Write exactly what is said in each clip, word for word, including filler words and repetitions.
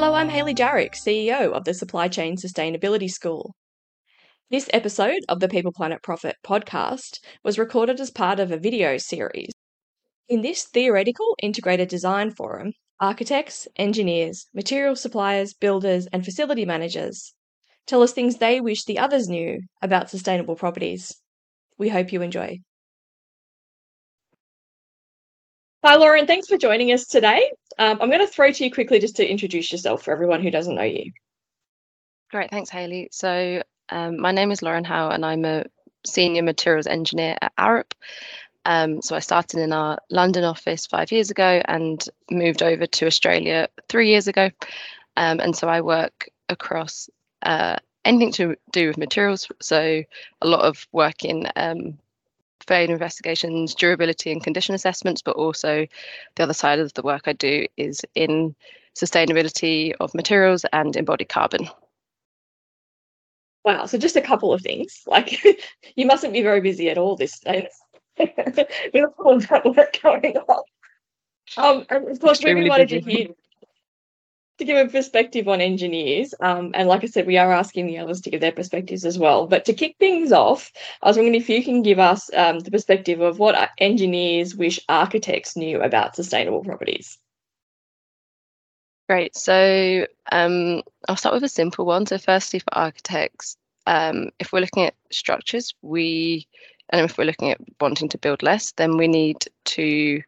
Hello, I'm Hayley Jarick, C E O of the Supply Chain Sustainability School. This episode of the People Planet Profit podcast was recorded as part of a video series. In this theoretical integrated design forum, architects, engineers, material suppliers, builders, and facility managers tell us things they wish the others knew about sustainable properties. We hope you enjoy. Hi, Lauren. Thanks for joining us today. Um, I'm going to throw to you quickly just to introduce yourself for everyone who doesn't know you. Great. Thanks, Hayley. So um, my name is Lauren Howe and I'm a senior materials engineer at Arup. Um, so I started in our London office five years ago and moved over to Australia three years ago. Um, and so I work across uh, anything to do with materials. So a lot of work in um failure investigations, durability and condition assessments, but also the other side of the work I do is in sustainability of materials and embodied carbon. Wow, so just a couple of things. Like, you mustn't be very busy at all this day. With all of that work going on. Um, and of course, we really wanted to hear to give a perspective on engineers. Um, and like I said, we are asking the others to give their perspectives as well. But to kick things off, I was wondering if you can give us um, the perspective of what engineers wish architects knew about sustainable properties. Great. So um, I'll start with a simple one. So firstly, for architects, um, if we're looking at structures, we and if we're looking at wanting to build less, then we need to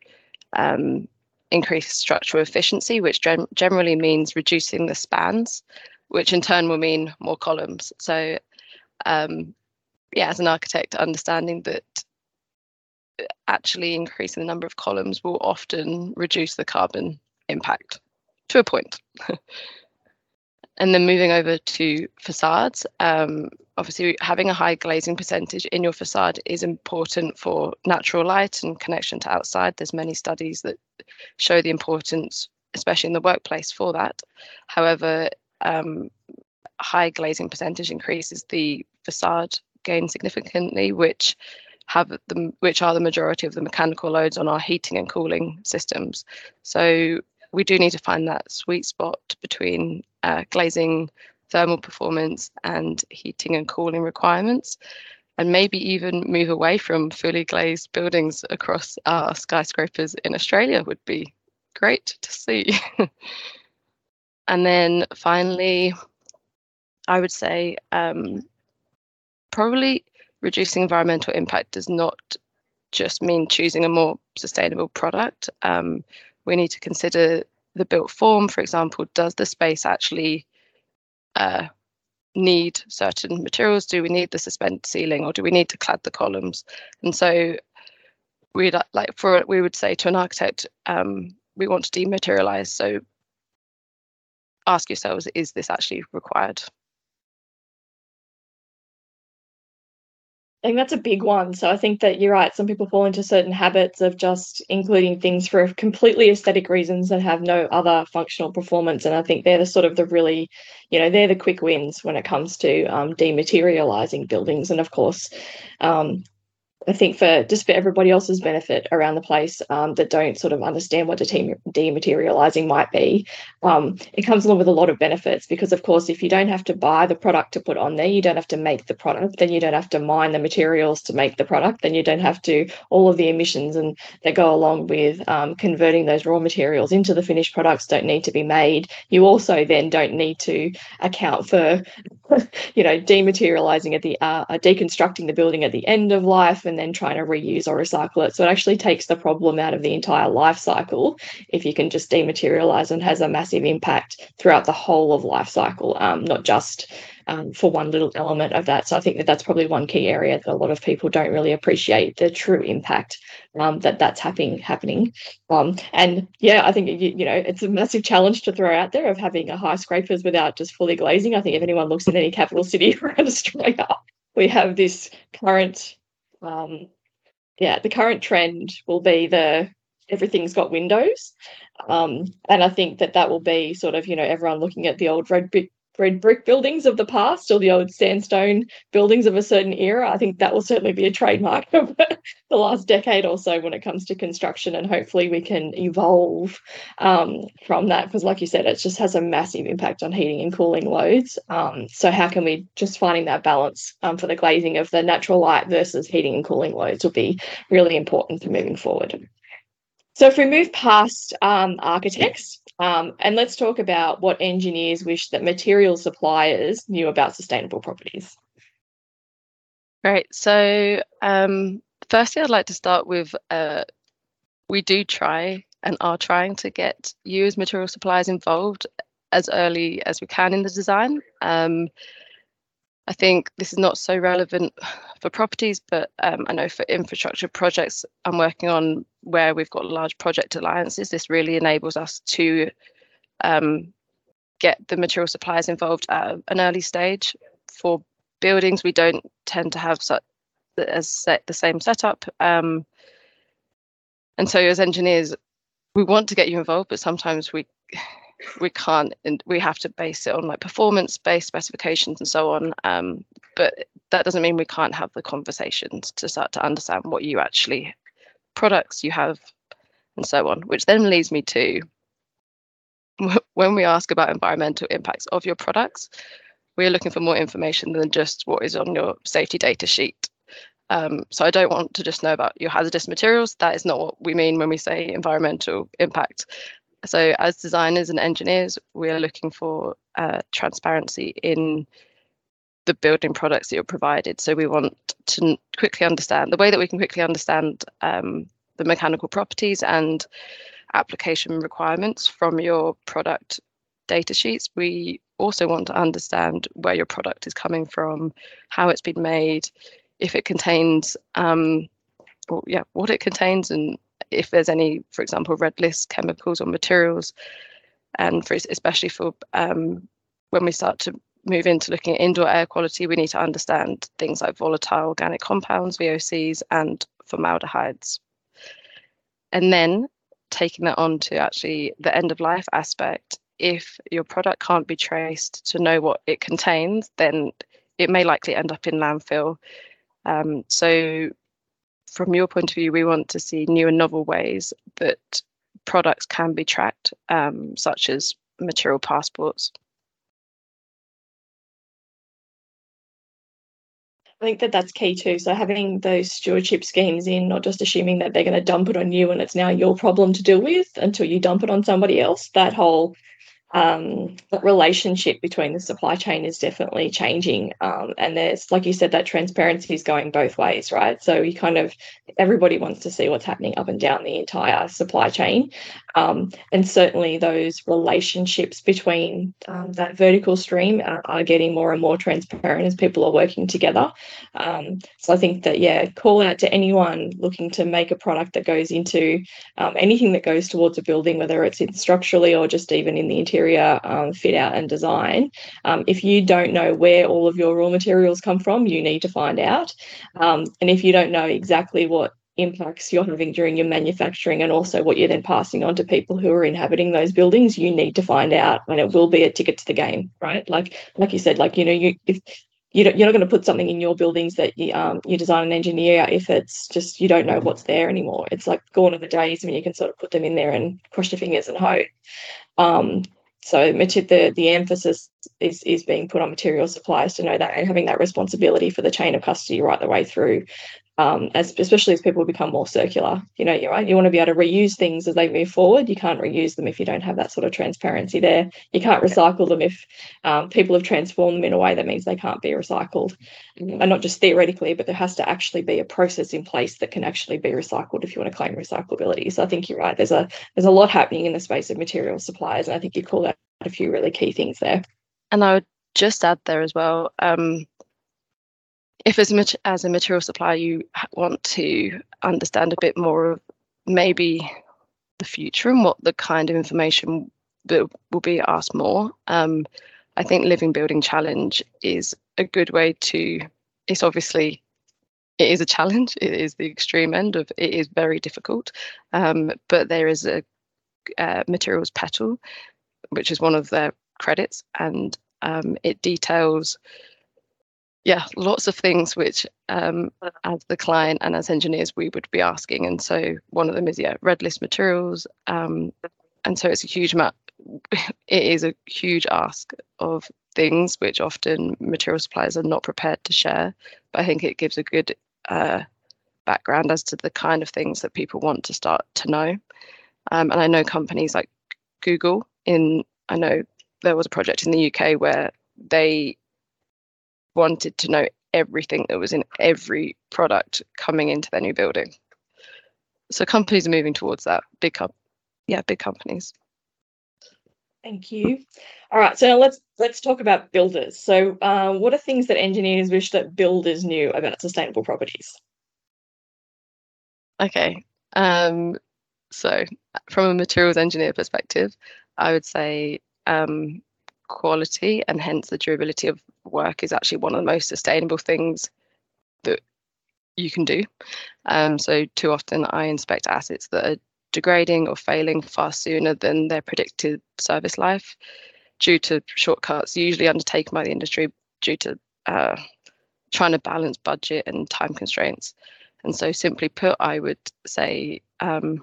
um, increase structural efficiency, which gen- generally means reducing the spans, which in turn will mean more columns. So um, yeah, as an architect, understanding that actually increasing the number of columns will often reduce the carbon impact to a point. And then moving over to facades, um, obviously having a high glazing percentage in your facade is important for natural light and connection to outside. There's many studies that show the importance, especially in the workplace, for that. However, um, high glazing percentage increases the facade gain significantly, which have the, which are the majority of the mechanical loads on our heating and cooling systems. So we do need to find that sweet spot between uh, glazing, thermal performance and heating and cooling requirements, and maybe even move away from fully glazed buildings across our skyscrapers in Australia would be great to see. And then finally, I would say um, probably reducing environmental impact does not just mean choosing a more sustainable product. Um, we need to consider the built form, for example. Does the space actually uh, need certain materials? Do we need the suspended ceiling, or do we need to clad the columns? And so we like for we would say to an architect, um, we want to dematerialize. So ask yourselves, is this actually required? I think that's a big one. So I think that you're right. Some people fall into certain habits of just including things for completely aesthetic reasons and have no other functional performance. And I think they're the sort of the really, you know, they're the quick wins when it comes to um, dematerializing buildings. And of course, um, I think for just for everybody else's benefit around the place um, that don't sort of understand what de- dematerializing might be, um, it comes along with a lot of benefits because, of course, if you don't have to buy the product to put on there, you don't have to make the product, then you don't have to mine the materials to make the product, then you don't have to all of the emissions and that go along with um, converting those raw materials into the finished products don't need to be made. You also then don't need to account for, you know, dematerializing at the uh, deconstructing the building at the end of life and then trying to reuse or recycle it. So it actually takes the problem out of the entire life cycle if you can just dematerialize, and has a massive impact throughout the whole of life cycle, um, not just um, for one little element of that. So I think that that's probably one key area that a lot of people don't really appreciate the true impact um, that that's happening. happening. Um, and yeah, I think, you, you know, it's a massive challenge to throw out there of having a high scrapers without just fully glazing. I think if anyone looks in any capital city around Australia, we have this current Um, yeah, the current trend will be the everything's got windows. Um, and I think that that will be sort of, you know, everyone looking at the old red brick red brick buildings of the past or the old sandstone buildings of a certain era. I think that will certainly be a trademark of the last decade or so when it comes to construction, and hopefully we can evolve um, from that, because like you said, it just has a massive impact on heating and cooling loads. Um, so how can we just finding that balance um, for the glazing of the natural light versus heating and cooling loads will be really important for moving forward. So if we move past um, architects, Um, and let's talk about what engineers wish that material suppliers knew about sustainable properties. Great. So um, firstly, I'd like to start with uh, we do try and are trying to get you as material suppliers involved as early as we can in the design. Um, I think this is not so relevant for properties, but um, I know for infrastructure projects I'm working on where we've got large project alliances, this really enables us to um, get the material suppliers involved at an early stage. For buildings, we don't tend to have such as set the same setup. Um, and so as engineers, we want to get you involved, but sometimes we we can't, and we have to base it on like performance-based specifications and so on, um, but that doesn't mean we can't have the conversations to start to understand what you actually, products you have and so on, which then leads me to when we ask about environmental impacts of your products, we're looking for more information than just what is on your safety data sheet. Um, so I don't want to just know about your hazardous materials. That is not what we mean when we say environmental impact. So as designers and engineers, we are looking for uh, transparency in the building products that you're provided. So we want to quickly understand the way that we can quickly understand um, the mechanical properties and application requirements from your product data sheets. We also want to understand where your product is coming from, how it's been made, if it contains, um, well, yeah, what it contains, and if there's any, for example, red list chemicals or materials, and for, especially for um, when we start to move into looking at indoor air quality, we need to understand things like volatile organic compounds, V O Cs, and formaldehydes. And then taking that on to actually the end of life aspect, if your product can't be traced to know what it contains, then it may likely end up in landfill. Um, so from your point of view, we want to see new and novel ways that products can be tracked, um, such as material passports. I think that that's key too. So having those stewardship schemes in, not just assuming that they're going to dump it on you and it's now your problem to deal with until you dump it on somebody else. That whole um, relationship between the supply chain is definitely changing. Um, and there's, like you said, that transparency is going both ways, right? So you kind of, everybody wants to see what's happening up and down the entire supply chain. Um, and certainly those relationships between um, that vertical stream are, are getting more and more transparent as people are working together. Um, so I think that, yeah, call out to anyone looking to make a product that goes into um, anything that goes towards a building, whether it's in structurally or just even in the interior um, fit out and design. Um, if you don't know where all of your raw materials come from, you need to find out. Um, and if you don't know exactly what impacts you're having during your manufacturing and also what you're then passing on to people who are inhabiting those buildings, you need to find out, and it will be a ticket to the game, right? Like like you said, like, you know, you if you don't, you're not going to put something in your buildings that you, um, you design and engineer if it's just you don't know what's there anymore. It's like gone are the days when you can sort of put them in there and cross your fingers and hope. Um, so the the emphasis is is being put on material suppliers to know that and having that responsibility for the chain of custody right the way through. Um, as, especially as people become more circular, you know, you're right. You want to be able to reuse things as they move forward. You can't reuse them if you don't have that sort of transparency there. You can't recycle them if um, people have transformed them in a way that means they can't be recycled. And not just theoretically, but there has to actually be a process in place that can actually be recycled if you want to claim recyclability. So I think you're right. There's a there's a lot happening in the space of material suppliers, and I think you call out a few really key things there. And I would just add there as well, um, if as much as a material supplier you want to understand a bit more of maybe the future and what the kind of information that will be asked more, um, I think Living Building Challenge is a good way to, it's obviously, it is a challenge, it is the extreme end of, it is very difficult, um, but there is a uh, materials petal, which is one of their credits, and Um, it details, yeah, lots of things which um, as the client and as engineers we would be asking. And so one of them is, yeah, red list materials. Um, and so it's a huge map. It is a huge ask of things which often material suppliers are not prepared to share. But I think it gives a good uh, background as to the kind of things that people want to start to know. Um, and I know companies like Google in, I know there was a project in the U K where they wanted to know everything that was in every product coming into their new building. So companies are moving towards that. Big, com- yeah, big companies. Thank you. All right, so let's let's talk about builders. So uh, what are things that engineers wish that builders knew about sustainable properties? Okay, um, so from a materials engineer perspective, I would say um, quality and hence the durability of work is actually one of the most sustainable things that you can do. Um, so too often I inspect assets that are degrading or failing far sooner than their predicted service life due to shortcuts usually undertaken by the industry due to uh, trying to balance budget and time constraints. And so simply put, I would say, um,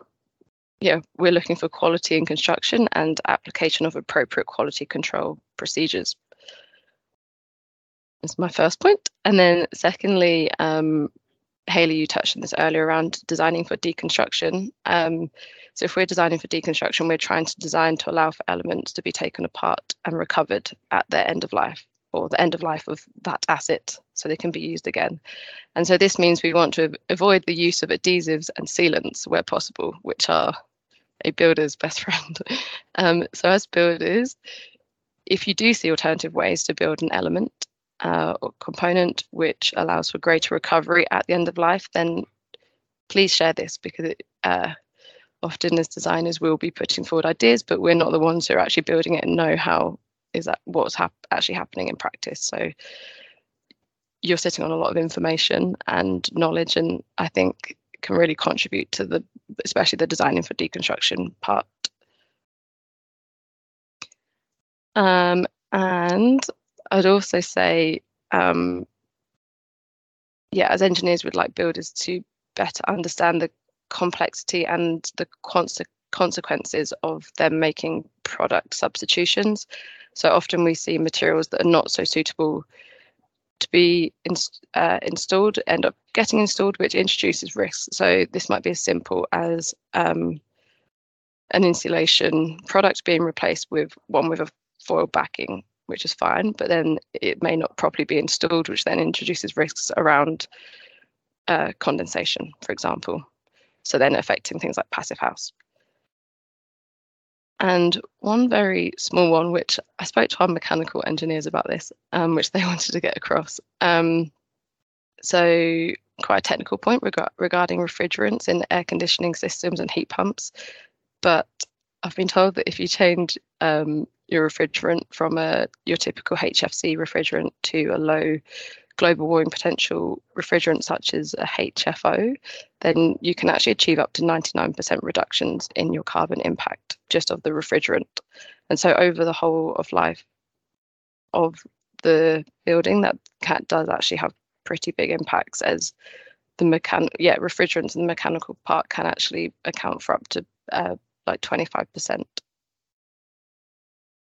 yeah, we're looking for quality in construction and application of appropriate quality control procedures. That's my first point. And then secondly, um, Hayley, you touched on this earlier around designing for deconstruction. Um, so if we're designing for deconstruction, we're trying to design to allow for elements to be taken apart and recovered at their end of life or the end of life of that asset so they can be used again. And so this means we want to avoid the use of adhesives and sealants where possible, which are a builder's best friend. um, so as builders, if you do see alternative ways to build an element, Uh, or component which allows for greater recovery at the end of life, then please share this, because it, uh, often as designers we'll be putting forward ideas, but we're not the ones who are actually building it and know how is that what's hap- actually happening in practice. So you're sitting on a lot of information and knowledge, and I think can really contribute to the, especially the designing for deconstruction part. Um, and I'd also say, um, yeah, as engineers, we'd like builders to better understand the complexity and the cons- consequences of them making product substitutions. So often we see materials that are not so suitable to be in, uh, installed end up getting installed, which introduces risks. So this might be as simple as um, an insulation product being replaced with one with a foil backing, which is fine, but then it may not properly be installed, which then introduces risks around uh, condensation, for example. So then affecting things like Passive House. And one very small one, which I spoke to our mechanical engineers about this, um, which they wanted to get across. Um, so quite a technical point reg- regarding refrigerants in air conditioning systems and heat pumps. But I've been told that if you change um, your refrigerant from a your typical H F C refrigerant to a low global warming potential refrigerant such as a H F O, then you can actually achieve up to ninety-nine percent reductions in your carbon impact just of the refrigerant. And so over the whole of life of the building, that cat does actually have pretty big impacts, as the mechan- yeah refrigerants in the mechanical part can actually account for up to uh, like twenty-five percent.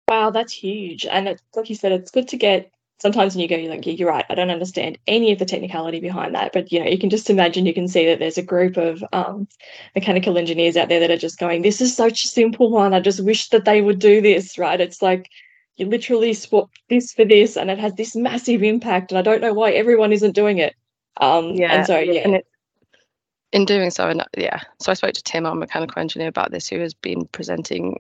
Wow, that's huge. And it's, like you said, it's good to get, sometimes when you go, you're like, yeah, you're right, I don't understand any of the technicality behind that. But, you know, you can just imagine, you can see that there's a group of um, mechanical engineers out there that are just going, this is such a simple one. I just wish that they would do this, right? It's like you literally swap this for this and it has this massive impact and I don't know why everyone isn't doing it. Um, yeah. And so, yeah. And it, in doing so, and yeah. So I spoke to Tim, our mechanical engineer, about this, who has been presenting,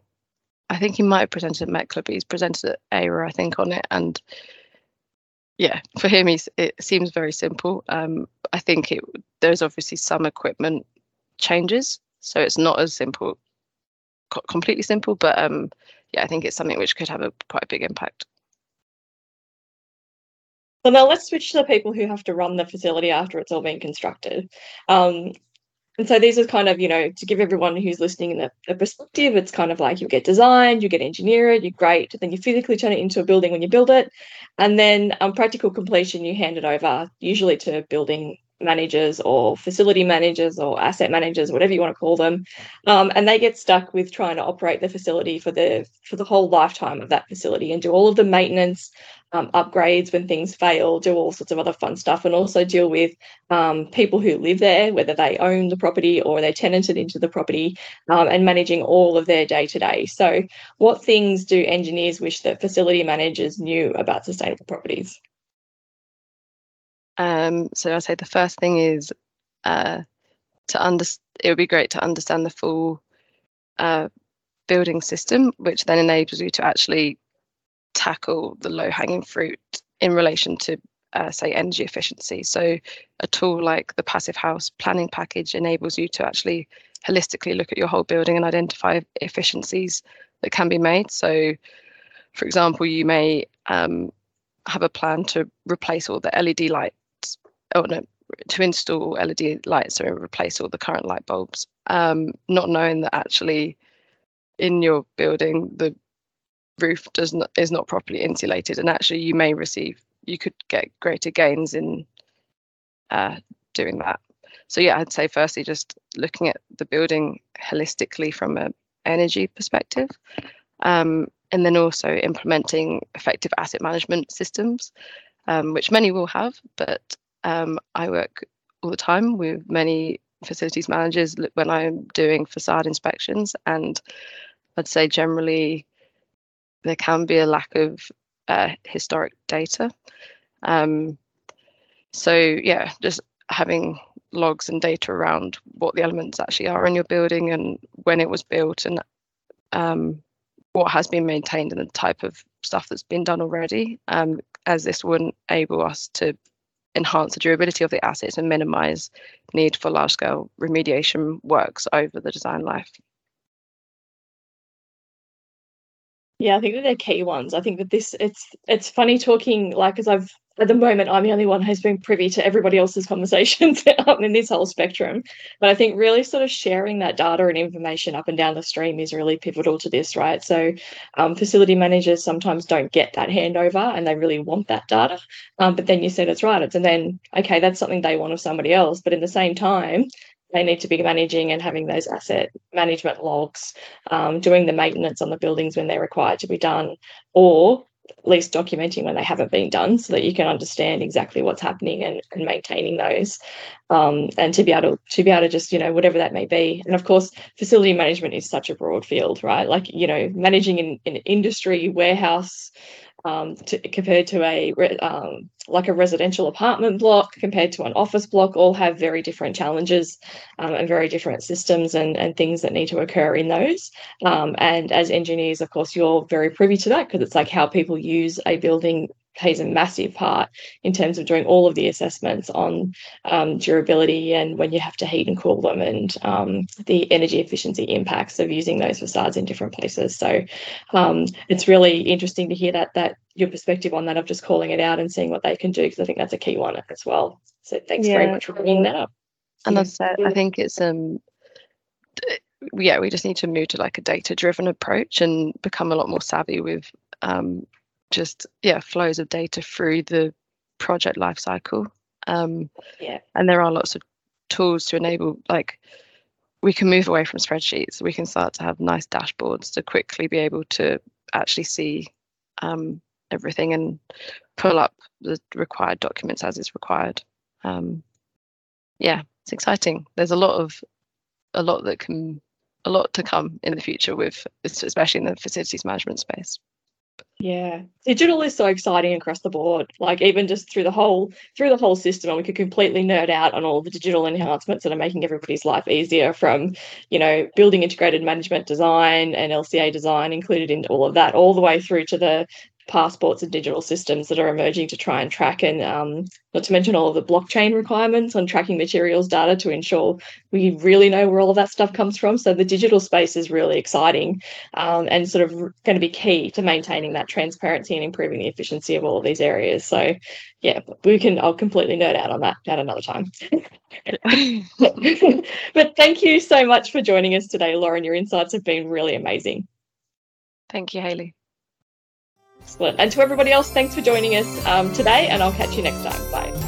I think he might have presented at Met Club, he's presented at Aira, I think, on it. And yeah, for him, he's, it seems very simple. Um, I think it, there's obviously some equipment changes, so it's not as simple, completely simple. But um, yeah, I think it's something which could have a quite a big impact. So now let's switch to the people who have to run the facility after it's all been constructed. Um, And so these are kind of, you know, to give everyone who's listening a, a perspective, it's kind of like you get designed, you get engineered, you grade, then you physically turn it into a building when you build it. And then on um, practical completion, you hand it over, usually to building managers or facility managers or asset managers, whatever you want to call them. Um, and they get stuck with trying to operate the facility for the for the whole lifetime of that facility and do all of the maintenance, um, upgrades when things fail, do all sorts of other fun stuff, and also deal with um, people who live there, whether they own the property or they're tenanted into the property, um, and managing all of their day-to-day. So what things do engineers wish that facility managers knew about sustainable properties? Um, so I'd say the first thing is uh, to understand, it would be great to understand the full uh, building system, which then enables you to actually tackle the low-hanging fruit in relation to, uh, say, energy efficiency. So a tool like the Passive House planning package enables you to actually holistically look at your whole building and identify efficiencies that can be made. So, for example, you may um, have a plan to replace all the L E D lights. Oh, no, to install L E D lights or replace all the current light bulbs, um, not knowing that actually in your building the roof does not is not properly insulated, and actually you may receive you could get greater gains in uh, doing that. So yeah, I'd say firstly just looking at the building holistically from an energy perspective, um, and then also implementing effective asset management systems, um, which many will have, but Um, I work all the time with many facilities managers when I'm doing facade inspections, and I'd say generally there can be a lack of uh, historic data. Um, so yeah, just having logs and data around what the elements actually are in your building and when it was built, and um, what has been maintained and the type of stuff that's been done already, um, as this would enable us to enhance the durability of the assets and minimise need for large-scale remediation works over the design life. Yeah, I think that they're key ones. I think that this, it's it's funny talking, like, because I've, at the moment, I'm the only one who's been privy to everybody else's conversations in this whole spectrum. But I think really sort of sharing that data and information up and down the stream is really pivotal to this, right? So um, facility managers sometimes don't get that handover and they really want that data. Um, but then you said it's right. It's, and then, okay, that's something they want of somebody else. But in the same time, they need to be managing and having those asset management logs, um, doing the maintenance on the buildings when they're required to be done, or at least documenting when they haven't been done so that you can understand exactly what's happening and, and maintaining those, um, and to be able to, to be able to just, you know, whatever that may be. And of course, facility management is such a broad field, right? Like, you know, managing in an industry warehouse, Um, to, compared to a um, like a residential apartment block compared to an office block, all have very different challenges, um, and very different systems and, and things that need to occur in those. Um, and as engineers, of course, you're very privy to that, because it's like how people use a building plays a massive part in terms of doing all of the assessments on um, durability and when you have to heat and cool them, and um, the energy efficiency impacts of using those facades in different places. So um, it's really interesting to hear that that your perspective on that, of just calling it out and seeing what they can do, because I think that's a key one as well. So thanks yeah. very much for bringing that up. And that's that. I think it's um yeah we just need to move to like a data-driven approach and become a lot more savvy with um just yeah flows of data through the project life cycle, um yeah and there are lots of tools to enable, like we can move away from spreadsheets, we can start to have nice dashboards to quickly be able to actually see um everything and pull up the required documents as it's required. Um yeah it's exciting. There's a lot of a lot that can a lot to come in the future with, especially in the facilities management space. Yeah, digital is so exciting across the board, like even just through the whole through the whole system, and we could completely nerd out on all the digital enhancements that are making everybody's life easier, from, you know, building integrated management design and L C A design included in all of that, all the way through to the passports and digital systems that are emerging to try and track, and um, not to mention all of the blockchain requirements on tracking materials data to ensure we really know where all of that stuff comes from. So the digital space is really exciting um, and sort of going to be key to maintaining that transparency and improving the efficiency of all of these areas. So yeah, we can, I'll completely nerd out on that at another time. But thank you so much for joining us today, Lauren. Your insights have been really amazing. Thank you, Hayley. Excellent. And to everybody else, thanks for joining us um, today, and I'll catch you next time. Bye.